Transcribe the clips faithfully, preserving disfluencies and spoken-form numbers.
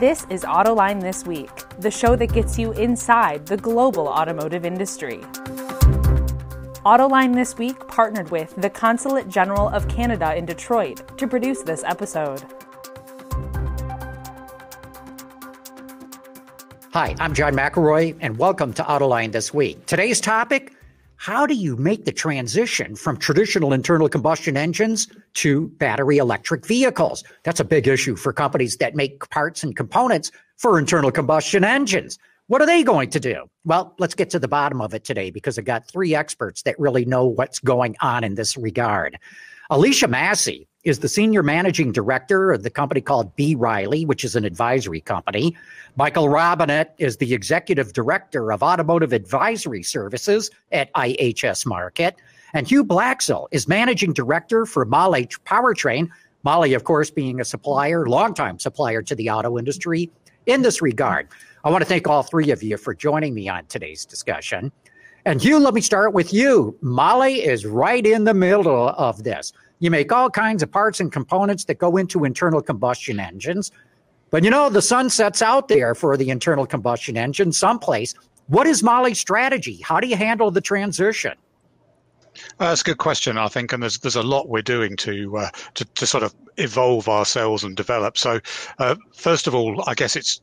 This is Autoline This Week, the show that gets you inside the global automotive industry. Autoline This Week partnered with the Consulate General of Canada in Detroit to produce this episode. Hi, I'm John McElroy, and welcome to Autoline This Week. Today's topic: how do you make the transition from traditional internal combustion engines to battery electric vehicles? That's a big issue for companies that make parts and components for internal combustion engines. What are they going to do? Well, let's get to the bottom of it today, because I've got three experts that really know what's going on in this regard. Alicia Massey is the senior managing director of the company called B Riley, which is an advisory company. Michael Robinet is the executive director of automotive advisory services at I H S Markit. And Hugh Blaxill is managing director for MAHLE Powertrain. MAHLE, of course, being a supplier, longtime supplier to the auto industry in this regard. I want to thank all three of you for joining me on today's discussion. And Hugh, let me start with you. MAHLE is right in the middle of this. You make all kinds of parts and components that go into internal combustion engines. But you know, the sun sets out there for the internal combustion engine someplace. What is MAHLE's strategy? How do you handle the transition? Uh, that's a good question, I think, and there's there's a lot we're doing to uh, to, to sort of evolve ourselves and develop. So uh, first of all, I guess it's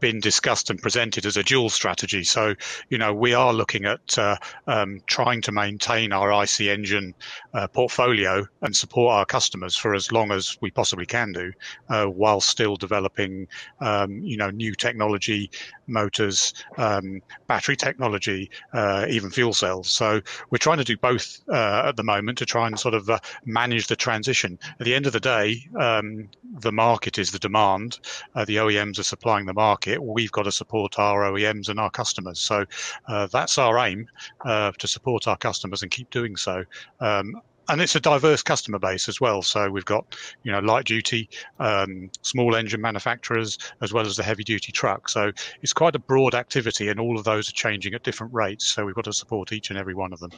been discussed and presented as a dual strategy. So, you know, we are looking at uh, um, trying to maintain our I C engine uh, portfolio and support our customers for as long as we possibly can do, uh, while still developing, um, you know, new technology, motors, um, battery technology, uh, even fuel cells. So we're trying to do both uh, at the moment to try and sort of uh, manage the transition. At the end of the day, um, the market is the demand. Uh, the O E Ms are supplying the market. We've got to support our O E Ms and our customers. So uh, that's our aim, uh, to support our customers and keep doing so. Um, and it's a diverse customer base as well. So we've got, you know, light duty, um, small engine manufacturers, as well as the heavy duty truck. So it's quite a broad activity, and all of those are changing at different rates. So we've got to support each and every one of them.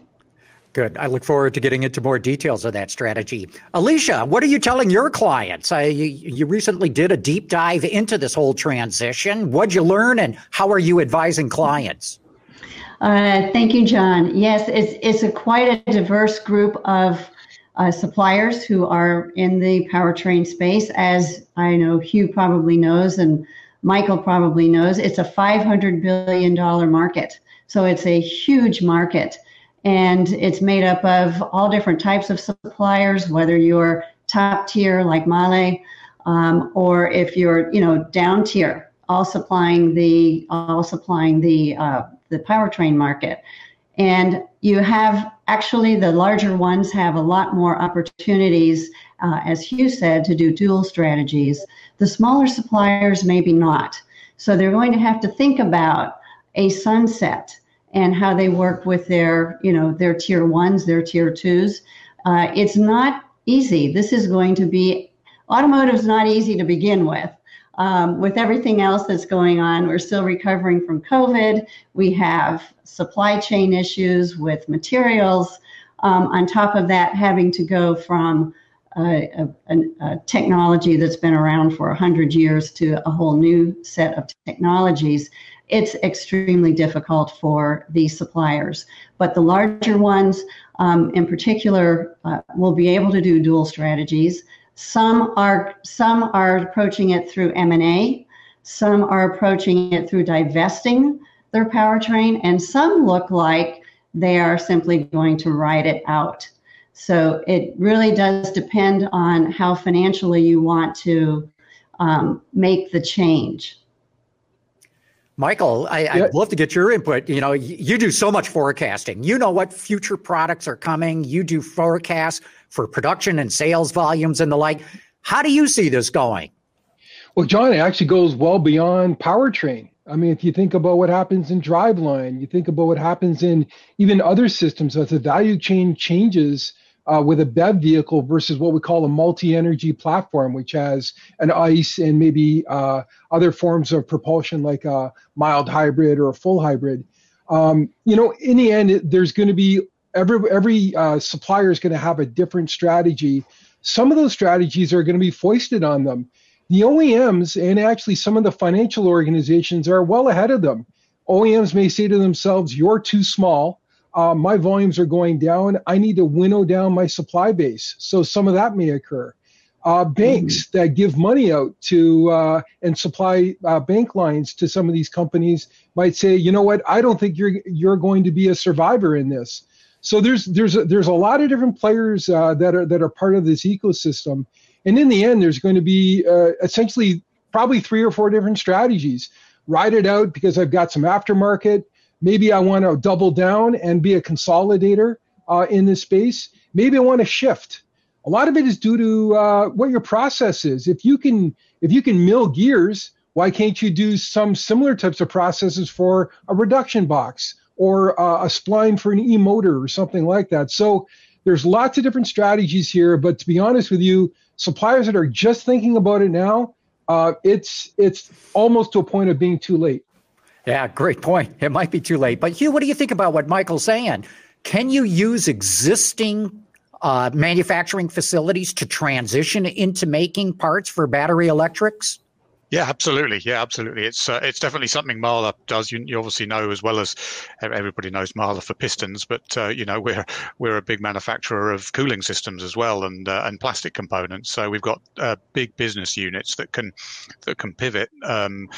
Good. I look forward to getting into more details of that strategy. Alicia, what are you telling your clients? I, you, you recently did a deep dive into this whole transition. What'd you learn, and how are you advising clients? Uh, thank you, John. Yes, it's it's a quite a diverse group of uh, suppliers who are in the powertrain space. As I know, Hugh probably knows, and Michael probably knows, it's a five hundred billion dollars market. So it's a huge market. And it's made up of all different types of suppliers, whether you're top tier like MAHLE, um, or if you're, you know, down tier, all supplying the all supplying the uh, the powertrain market. And you have actually the larger ones have a lot more opportunities, uh, as Hugh said, to do dual strategies. The smaller suppliers maybe not. So they're going to have to think about a sunset and how they work with their, you know, their tier ones, their tier twos. Uh, it's not easy. This is going to be, automotive's not easy to begin with. Um, with everything else that's going on, we're still recovering from COVID. We have supply chain issues with materials. Um, on top of that, having to go from a, a, a technology that's been around for one hundred years to a whole new set of technologies. It's extremely difficult for these suppliers, but the larger ones, um, in particular, uh, will be able to do dual strategies. Some are some are approaching it through M and A, some are approaching it through divesting their powertrain, and some look like they are simply going to ride it out. So it really does depend on how financially you want to um, make the change. Michael, I, I'd love to get your input. You know, you, you do so much forecasting. You know what future products are coming. You do forecasts for production and sales volumes and the like. How do you see this going? Well, John, it actually goes well beyond powertrain. I mean, if you think about what happens in driveline, you think about what happens in even other systems, as the value chain changes uh, with a B E V vehicle versus what we call a multi-energy platform, which has an ICE and maybe uh, other forms of propulsion like a mild hybrid or a full hybrid. Um, you know, in the end, there's going to be every, every uh, supplier is going to have a different strategy. Some of those strategies are going to be foisted on them. The O E Ms and actually some of the financial organizations are well ahead of them. O E Ms may say to themselves, you're too small. Uh, my volumes are going down. I need to winnow down my supply base. So some of that may occur. Uh, banks that give money out to uh, and supply uh, bank lines to some of these companies might say, you know what, I don't think you're you're going to be a survivor in this. So there's there's a, there's a lot of different players uh, that are that are part of this ecosystem, and in the end, there's going to be uh, essentially probably three or four different strategies. Ride it out because I've got some aftermarket. Maybe I want to double down and be a consolidator uh, in this space. Maybe I want to shift. A lot of it is due to uh, what your process is. If you can, if you can mill gears, why can't you do some similar types of processes for a reduction box or uh, a spline for an e-motor or something like that? So there's lots of different strategies here. But to be honest with you, suppliers that are just thinking about it now, uh, it's it's almost to a point of being too late. Yeah, great point. It might be too late. But Hugh, what do you think about what Michael's saying? Can you use existing Uh, manufacturing facilities to transition into making parts for battery electrics? Yeah, absolutely. Yeah, absolutely. It's uh, it's definitely something MAHLE does. You, you obviously know as well as everybody knows MAHLE for pistons, but uh, you know we're we're a big manufacturer of cooling systems as well and uh, and plastic components. So we've got uh, big business units that can that can pivot. Um,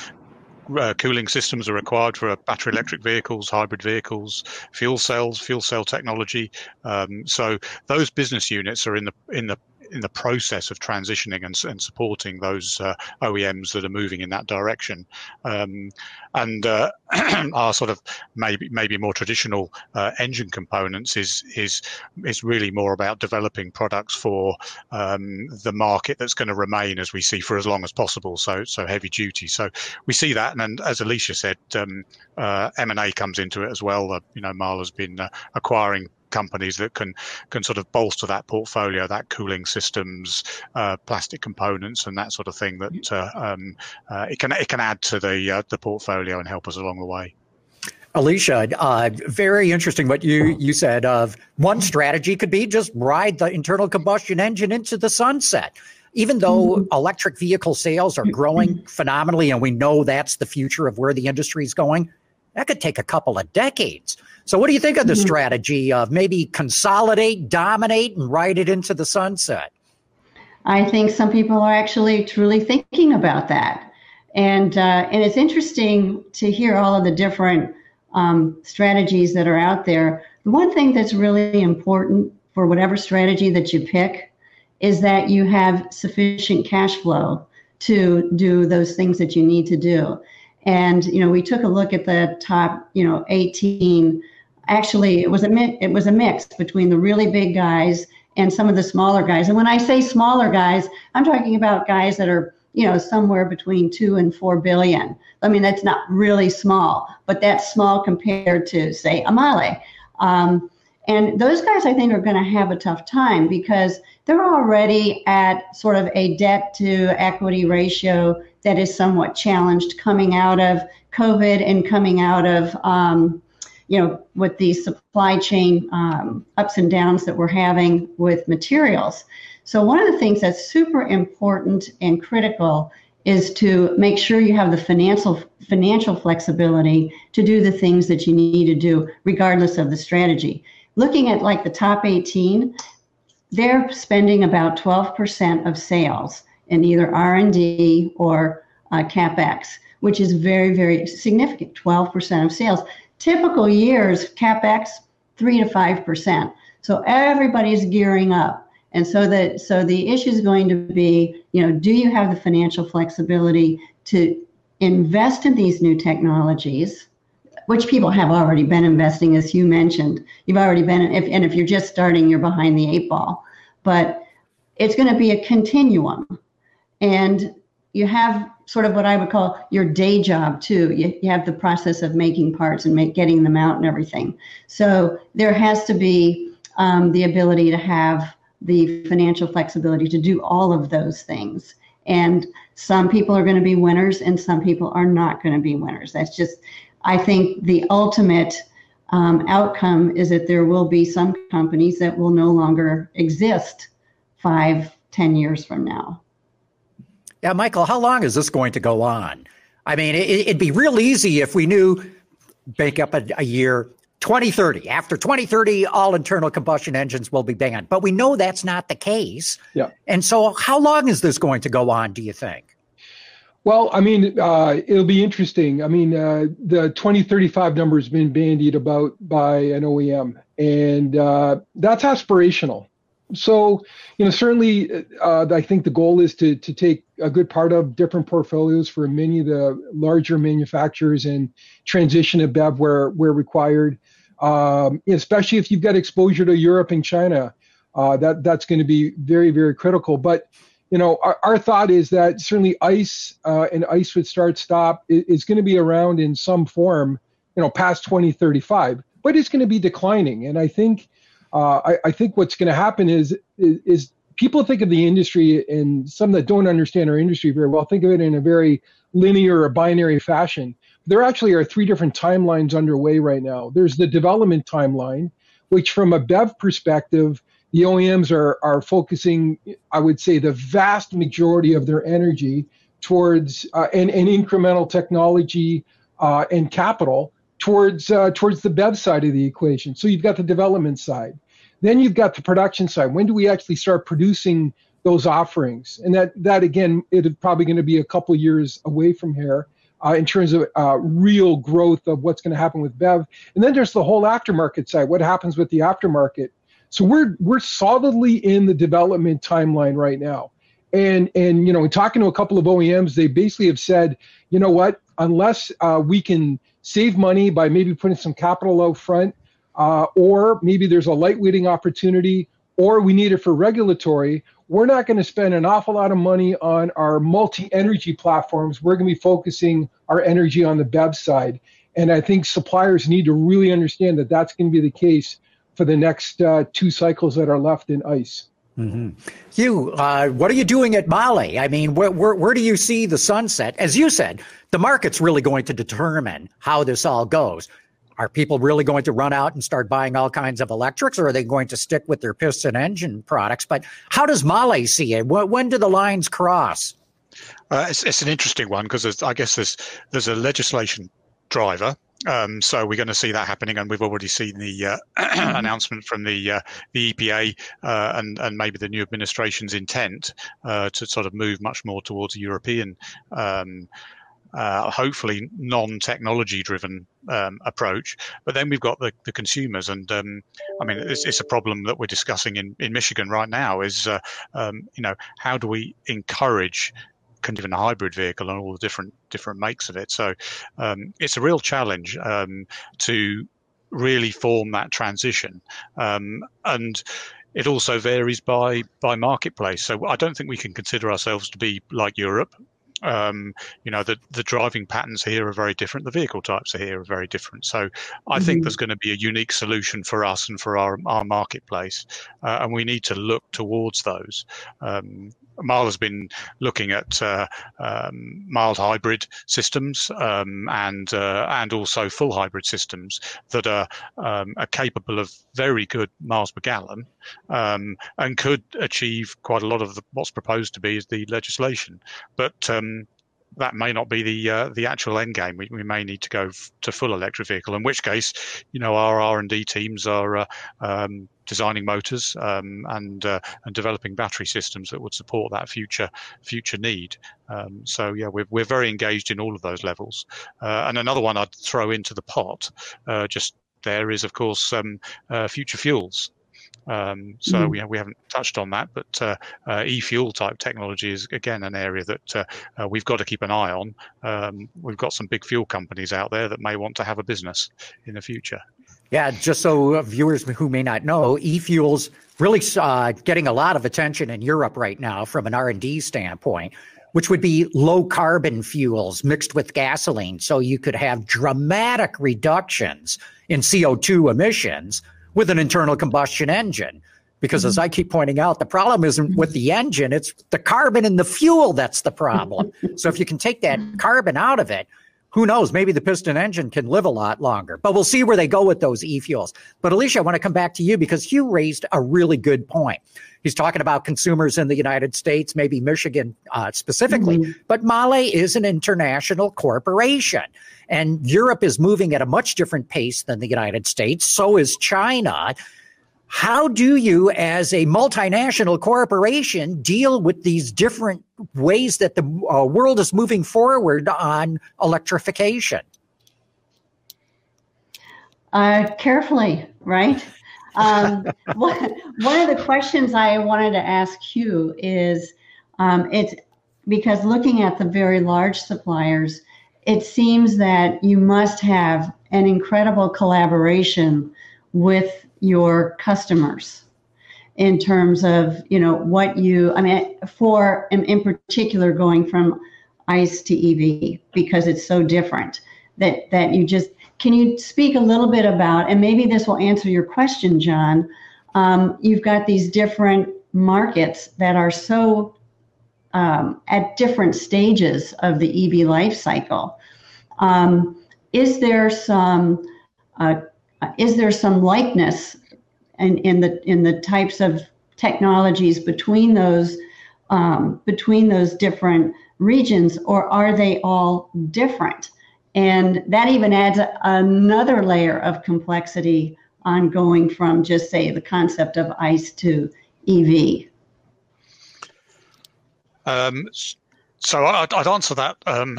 Uh, cooling systems are required for uh, battery electric vehicles, hybrid vehicles, fuel cells, fuel cell technology. Um, so those business units are in the in the in the process of transitioning and, and supporting those uh, O E Ms that are moving in that direction. Um, and uh, our sort of maybe maybe more traditional uh, engine components is is is really more about developing products for um, the market that's going to remain as we see for as long as possible. So so heavy duty. So we see that, and, and as Alicia said, um, uh, M and A comes into it as well. Uh, you know, MAHLE has been uh, acquiring companies that can can sort of bolster that portfolio, that cooling systems, uh, plastic components, and that sort of thing. That uh, um, uh, it can it can add to the uh, the portfolio and help us along the way. Alicia, uh, very interesting what you you said. Of one strategy could be just ride the internal combustion engine into the sunset. Even though electric vehicle sales are growing phenomenally, and we know that's the future of where the industry is going. That could take a couple of decades. So what do you think of the strategy of maybe consolidate, dominate, and ride it into the sunset? I think some people are actually truly thinking about that. And uh, and it's interesting to hear all of the different um, strategies that are out there. The one thing that's really important for whatever strategy that you pick is that you have sufficient cash flow to do those things that you need to do. And, you know, we took a look at the top, you know, eighteen. Actually, it was a mi- it was a mix between the really big guys and some of the smaller guys. And when I say smaller guys, I'm talking about guys that are, you know, somewhere between two and four billion. I mean, that's not really small, but that's small compared to, say, a MAHLE. Um, and those guys, I think, are going to have a tough time because they're already at sort of a debt to equity ratio that is somewhat challenged coming out of COVID and coming out of, um, you know, with the supply chain um, ups and downs that we're having with materials. So one of the things that's super important and critical is to make sure you have the financial financial flexibility to do the things that you need to do, regardless of the strategy. Looking at like the top eighteen, they're spending about twelve percent of sales in either R and D or uh, CapEx, which is very, very significant, twelve percent of sales. Typical years, CapEx, three to five percent. So everybody's gearing up. And so that so the issue is going to be, you know, do you have the financial flexibility to invest in these new technologies, which people have already been investing, as you mentioned. You've already been, if, and if you're just starting, you're behind the eight ball. But it's going to be a continuum. And you have sort of what I would call your day job, too. You, you have the process of making parts and make, getting them out and everything. So there has to be um, the ability to have the financial flexibility to do all of those things. And some people are going to be winners and some people are not going to be winners. That's just, I think the ultimate um, outcome is that there will be some companies that will no longer exist five, ten years from now. Yeah, Michael, how long is this going to go on? I mean, it, it'd be real easy if we knew, make up a, a year, twenty thirty. After twenty thirty, all internal combustion engines will be banned. But we know that's not the case. Yeah. And so how long is this going to go on, do you think? Well, I mean, uh, it'll be interesting. I mean, uh, the twenty thirty-five number has been bandied about by an O E M, and uh, that's aspirational. So, you know, certainly, uh, I think the goal is to to take a good part of different portfolios for many of the larger manufacturers and transition to B E V where where required, um, especially if you've got exposure to Europe and China. Uh, that that's going to be very, very critical. But, you know, our, our thought is that certainly ICE uh, and ICE with start stop is, is going to be around in some form, you know, past twenty thirty-five, but it's going to be declining. And I think. Uh, I, I think what's going to happen is, is is people think of the industry, and some that don't understand our industry very well think of it in a very linear or binary fashion. There actually are three different timelines underway right now. There's the development timeline, which from a B E V perspective, the O E Ms are are focusing, I would say, the vast majority of their energy towards uh, and, and incremental technology uh, and capital towards uh, towards the B E V side of the equation. So you've got the development side. Then you've got the production side. When do we actually start producing those offerings? And that, that again, it's probably going to be a couple years away from here uh, in terms of uh, real growth of what's going to happen with B E V. And then there's the whole aftermarket side. What happens with the aftermarket? So we're we're solidly in the development timeline right now. And, and you know, in talking to a couple of O E Ms, they basically have said, you know what, unless uh, we can save money by maybe putting some capital out front, Uh, or maybe there's a lightweighting opportunity, or we need it for regulatory, we're not going to spend an awful lot of money on our multi-energy platforms. We're going to be focusing our energy on the B E V side. And I think suppliers need to really understand that that's going to be the case for the next uh, two cycles that are left in ICE. Mm-hmm. Hugh, uh, what are you doing at MAHLE? I mean, where, where, where do you see the sunset? As you said, the market's really going to determine how this all goes. Are people really going to run out and start buying all kinds of electrics, or are they going to stick with their piston engine products? But how does MAHLE see it? When do the lines cross? Uh, it's, it's an interesting one because I guess there's, there's a legislation driver. Um, so we're going to see that happening, and we've already seen the uh, announcement from the uh, the E P A uh, and and maybe the new administration's intent uh, to sort of move much more towards a European, um, uh, hopefully non-technology driven um, approach. But then we've got the, the consumers, and um, I mean it's, it's a problem that we're discussing in, in Michigan right now. Is uh, um, you know, how do we encourage even a hybrid vehicle and all the different different makes of it? So um, it's a real challenge um, to really form that transition, um, and it also varies by by marketplace. So I don't think we can consider ourselves to be like Europe. Um, you know, the, the driving patterns here are very different. The vehicle types are here are very different. So I mm-hmm. think there's going to be a unique solution for us and for our, our marketplace. Uh, and we need to look towards those. Um, MAHLE has been looking at uh, um, mild hybrid systems um, and uh, and also full hybrid systems that are, um, are capable of very good miles per gallon um, and could achieve quite a lot of the, what's proposed to be is the legislation. But um, that may not be the uh, the actual end game. We, we may need to go f to full electric vehicle, in which case, you know, our R and D teams are uh, um, designing motors um, and uh, and developing battery systems that would support that future future need. Um, so yeah, we're we're very engaged in all of those levels. Uh, and another one I'd throw into the pot, uh, just there is of course um, uh, future fuels. Um, so mm-hmm. we, we haven't touched on that, but uh, uh, e-fuel type technology is, again, an area that uh, uh, we've got to keep an eye on. Um, we've got some big fuel companies out there that may want to have a business in the future. Yeah, just so viewers who may not know, e-fuels really uh, getting a lot of attention in Europe right now from an R and D standpoint, which would be low carbon fuels mixed with gasoline. So you could have dramatic reductions in C O two emissions with an internal combustion engine. Because as I keep pointing out, the problem isn't with the engine, it's the carbon in the fuel that's the problem. So if you can take that carbon out of it, who knows, maybe the piston engine can live a lot longer, but we'll see where they go with those e-fuels. But Alicia, I want to come back to you because Hugh raised a really good point. He's talking about consumers in the United States, maybe Michigan uh, specifically, mm-hmm. but MAHLE is an international corporation, and Europe is moving at a much different pace than the United States. So is China. How do you, as a multinational corporation, deal with these different ways that the uh, world is moving forward on electrification? Uh, carefully, right? Um, one, one of the questions I wanted to ask Hugh is, um, it's because looking at the very large suppliers, it seems that you must have an incredible collaboration with your customers in terms of, you know, what you, I mean, for, in particular, going from ICE to E V, because it's so different that, that you just, can you speak a little bit about, and maybe this will answer your question, John, um, you've got these different markets that are so um, at different stages of the E V life cycle. Um, is there some, uh, Is there some likeness in, in the in the types of technologies between those um, between those different regions, or are they all different? And that even adds a, another layer of complexity on going from just, say, the concept of ICE to E V. Um, so I'd, I'd answer that um,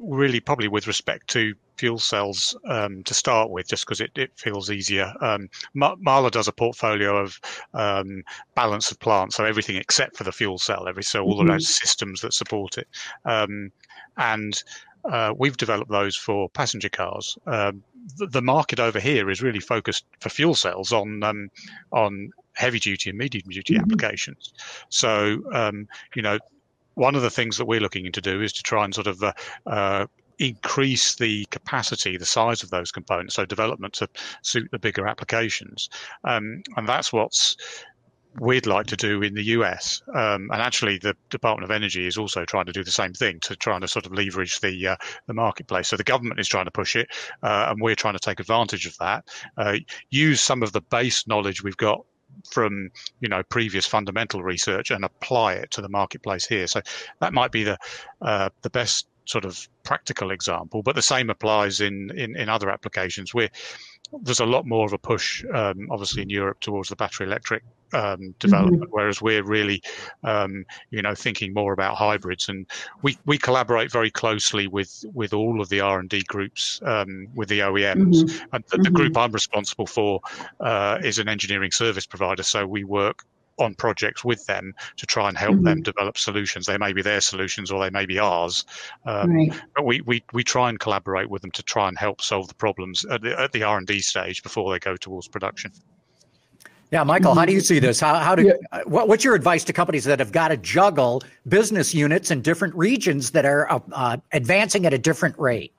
really probably with respect to fuel cells um, to start with, just because it, it feels easier. Um, MAHLE does a portfolio of um, balance of plant, so everything except for the fuel cell, every so all mm-hmm. of those systems that support it. Um, and uh, we've developed those for passenger cars. Um, the, the market over here is really focused for fuel cells on um, on heavy duty and medium duty mm-hmm. applications. So, um, you know, one of the things that we're looking to do is to try and sort of uh, uh, increase the capacity, the size of those components, so development to suit the bigger applications. Um, and that's what's we'd like to do in the U S. Um, and actually, the Department of Energy is also trying to do the same thing, to trying to sort of leverage the uh, the marketplace. So the government is trying to push it, uh, and we're trying to take advantage of that, uh, use some of the base knowledge we've got from, you know, previous fundamental research and apply it to the marketplace here. So that might be the uh, the best sort of practical example, but the same applies in, in, in other applications where there's a lot more of a push, um, obviously in Europe, towards the battery electric um, development, mm-hmm. whereas we're really, um, you know, thinking more about hybrids. And we, we collaborate very closely with, with all of the R and D groups, um, with the O E Ms. Mm-hmm. And the, the mm-hmm. group I'm responsible for uh, is an engineering service provider, so we work on projects with them to try and help mm-hmm. them develop solutions. They may be their solutions or they may be ours, um, right. but we, we we try and collaborate with them to try and help solve the problems at the, at the R and D stage before they go towards production. Yeah, Michael, how do you see this? How, how do yeah. what, what's your advice to companies that have got to juggle business units in different regions that are uh, uh, advancing at a different rate?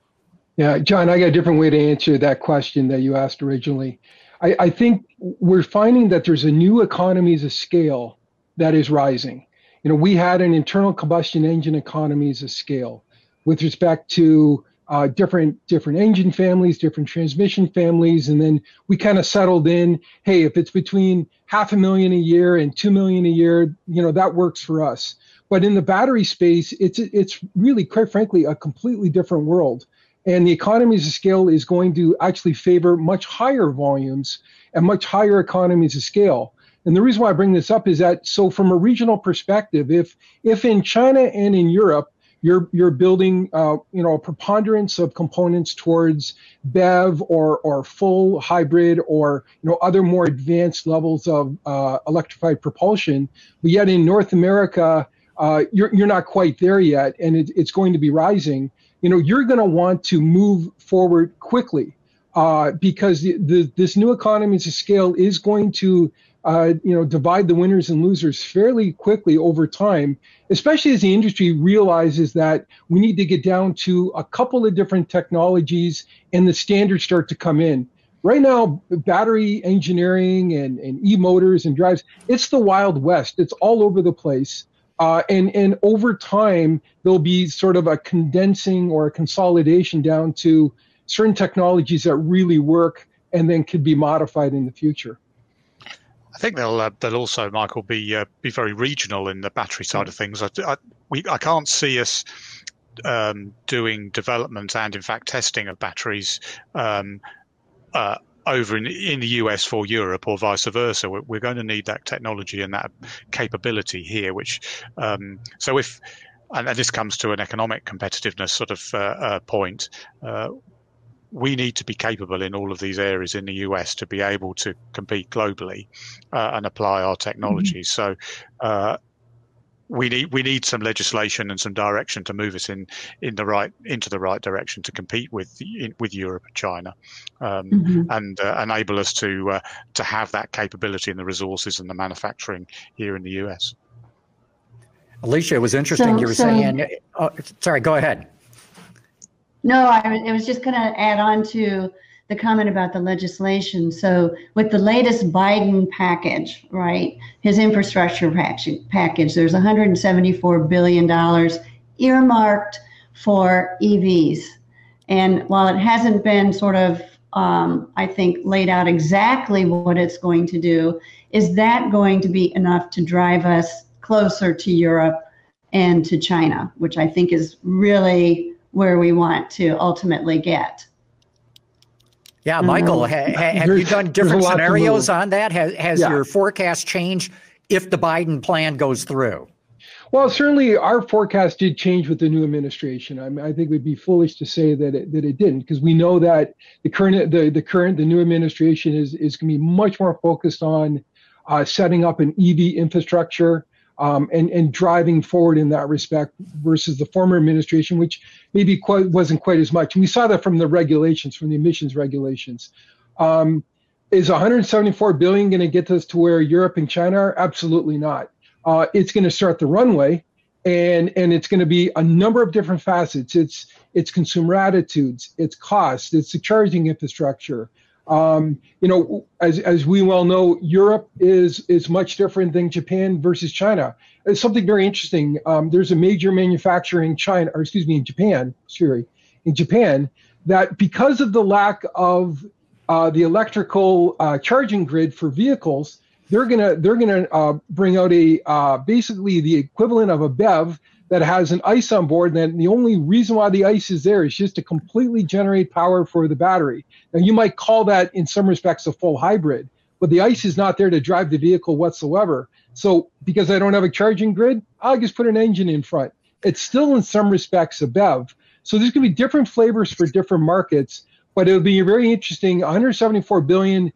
Yeah, John, I got a different way to answer that question that you asked originally. I, I think we're finding that there's a new economies of scale that is rising. You know, we had an internal combustion engine economies of scale with respect to uh, different different engine families, different transmission families, and then we kind of settled in, hey, if it's between half a million a year and two million a year, you know, that works for us. But in the battery space, it's it's really, quite frankly, a completely different world. And the economies of scale is going to actually favor much higher volumes and much higher economies of scale. And the reason why I bring this up is that, so from a regional perspective, if if in China and in Europe, you're you're building uh, you know, a preponderance of components towards B E V or or full hybrid or, you know, other more advanced levels of uh, electrified propulsion, but yet in North America, uh, you're you're not quite there yet, and it, it's going to be rising. You know, you're going to want to move forward quickly uh, because the, the, this new economies of scale is going to, uh, you know, divide the winners and losers fairly quickly over time, especially as the industry realizes that we need to get down to a couple of different technologies and the standards start to come in. Right now, battery engineering and, and e-motors and drives, it's the Wild West. It's all over the place. Uh, and, and over time, there'll be sort of a condensing or a consolidation down to certain technologies that really work and then could be modified in the future. I think they'll uh, they'll also, Michael, be uh, be very regional in the battery side of things. I I, we, I can't see us um, doing development and, in fact, testing of batteries um, uh, over in in the U S for Europe or vice versa. We're, we're going to need that technology and that capability here. Which um, so if and this comes to an economic competitiveness sort of uh, uh, point. Uh, We need to be capable in all of these areas in the U S to be able to compete globally uh, and apply our technologies. Mm-hmm. So uh, we need we need some legislation and some direction to move us in in the right into the right direction to compete with in, with Europe and China, um, mm-hmm. and uh, enable us to uh, to have that capability and the resources and the manufacturing here in the U S. Alicia, it was interesting so, you were so, saying. Oh, sorry, go ahead. No, I, I was just going to add on to the comment about the legislation. So with the latest Biden package, right, his infrastructure package, there's one hundred seventy-four billion dollars earmarked for E Vs. And while it hasn't been sort of, um, I think, laid out exactly what it's going to do, is that going to be enough to drive us closer to Europe and to China, which I think is really where we want to ultimately get. Yeah, Michael, ha, ha, have there's, you done different scenarios on that? Has, has yeah. your forecast changed if the Biden plan goes through? Well, certainly our forecast did change with the new administration. I mean, I think we'd be foolish to say that it, that it didn't, because we know that the current, the, the current, the new administration is, is going to be much more focused on uh, setting up an E V infrastructure Um, and, and driving forward in that respect versus the former administration, which maybe quite, wasn't quite as much. And we saw that from the regulations, from the emissions regulations. Um, is one hundred seventy-four billion dollars going to get us to where Europe and China are? Absolutely not. Uh, it's going to start the runway, and, and it's going to be a number of different facets. It's, it's consumer attitudes, it's cost, it's the charging infrastructure. Um, you know, as, as we well know, Europe is, is much different than Japan versus China. It's something very interesting. Um, there's a major manufacturer in China, or excuse me, in Japan, sorry, in Japan, that because of the lack of uh, the electrical uh, charging grid for vehicles, they're gonna they're gonna uh, bring out a uh, basically the equivalent of a B E V that has an ICE on board, and the only reason why the ICE is there is just to completely generate power for the battery. Now, you might call that in some respects a full hybrid, but the ICE is not there to drive the vehicle whatsoever. So because I don't have a charging grid, I'll just put an engine in front. It's still in some respects a B E V. So there's gonna be different flavors for different markets, but it'll be very interesting. one hundred seventy-four billion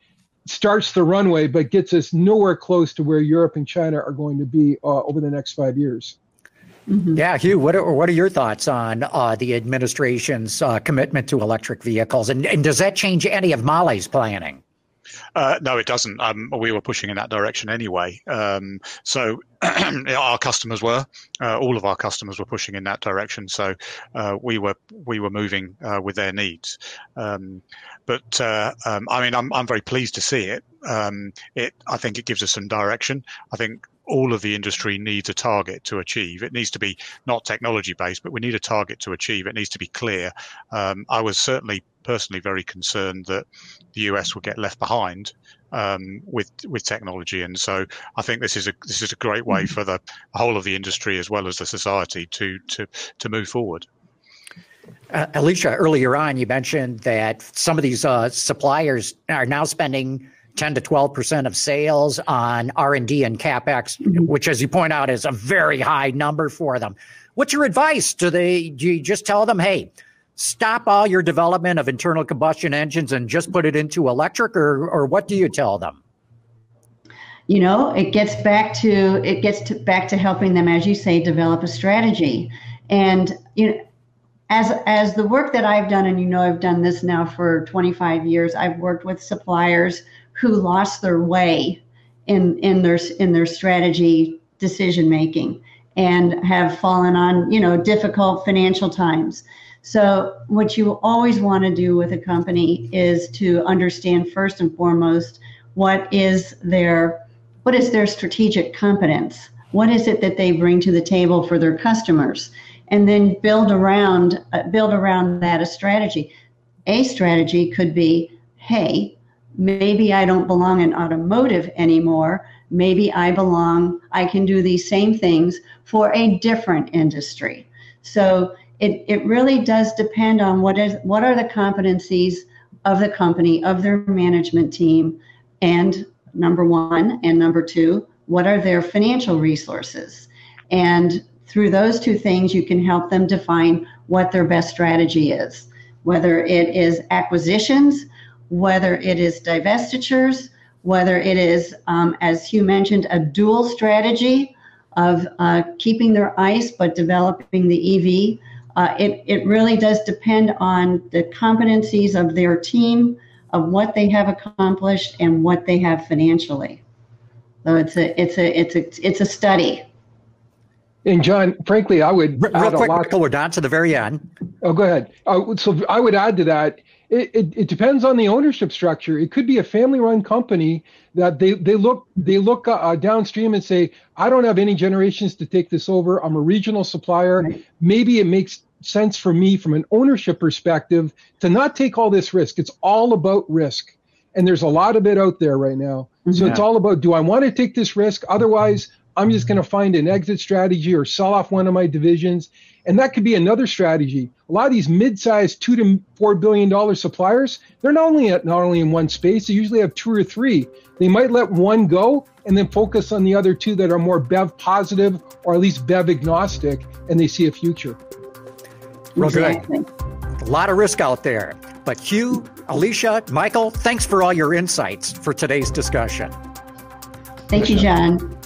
starts the runway, but gets us nowhere close to where Europe and China are going to be uh, over the next five years. Mm-hmm. Yeah, Hugh, what are, what are your thoughts on uh, the administration's uh, commitment to electric vehicles? And, and does that change any of MAHLE's planning? Uh, no, it doesn't. Um, we were pushing in that direction anyway. Um, so our customers were, uh, all of our customers were pushing in that direction. So uh, we were we were moving uh, with their needs. Um, but uh, um, I mean, I'm I'm very pleased to see it. Um, it I think it gives us some direction. I think all of the industry needs a target to achieve. It needs to be not technology based, but we need a target to achieve. It needs to be clear. Um, I was certainly personally very concerned that the U S would get left behind um, with with technology, and so I think this is a this is a great way for the whole of the industry as well as the society to to to move forward. Uh, Alicia, earlier on, you mentioned that some of these uh, suppliers are now spending ten to twelve percent of sales on R and D and CapEx, which, as you point out, is a very high number for them. What's your advice? Do they, do you just tell them, hey, stop all your development of internal combustion engines and just put it into electric, or, or what do you tell them? You know, it gets back to, it gets to, back to helping them, as you say, develop a strategy. And, you know, As as the work that I've done, and you know I've done this now for twenty-five years, I've worked with suppliers who lost their way in in their in their strategy decision making and have fallen on, you know, difficult financial times. So what you always want to do with a company is to understand first and foremost what is their what is their strategic competence. What is it that they bring to the table for their customers? And then build around, uh, build around that a strategy. A strategy could be, hey, maybe I don't belong in automotive anymore. Maybe I belong, I can do these same things for a different industry. So it, it really does depend on what is, what are the competencies of the company, of their management team, and number one, and number two, what are their financial resources? And through those two things, you can help them define what their best strategy is, whether it is acquisitions, whether it is divestitures, whether it is, um, as Hugh mentioned, a dual strategy of uh, keeping their ICE but developing the E V. Uh, it, it really does depend on the competencies of their team, of what they have accomplished and what they have financially. So it's a, it's a, it's a, it's a study. And John, frankly, I would real, real quick, Michael, we're down to the very end. Oh, go ahead. Uh, so I would add to that. It, it, it depends on the ownership structure. It could be a family-run company that they they look they look uh, downstream and say, I don't have any generations to take this over. I'm a regional supplier. Right. Maybe it makes sense for me from an ownership perspective to not take all this risk. It's all about risk, and there's a lot of it out there right now. Mm-hmm. So it's all about, do I want to take this risk? Otherwise, I'm just going to find an exit strategy or sell off one of my divisions. And that could be another strategy. A lot of these mid-sized two to four billion dollar suppliers, they're not only at, not only in one space, they usually have two or three. They might let one go and then focus on the other two that are more B E V positive or at least B E V agnostic, and they see a future. Exactly. A lot of risk out there. But Hugh, Alicia, Michael, thanks for all your insights for today's discussion. Thank you, John.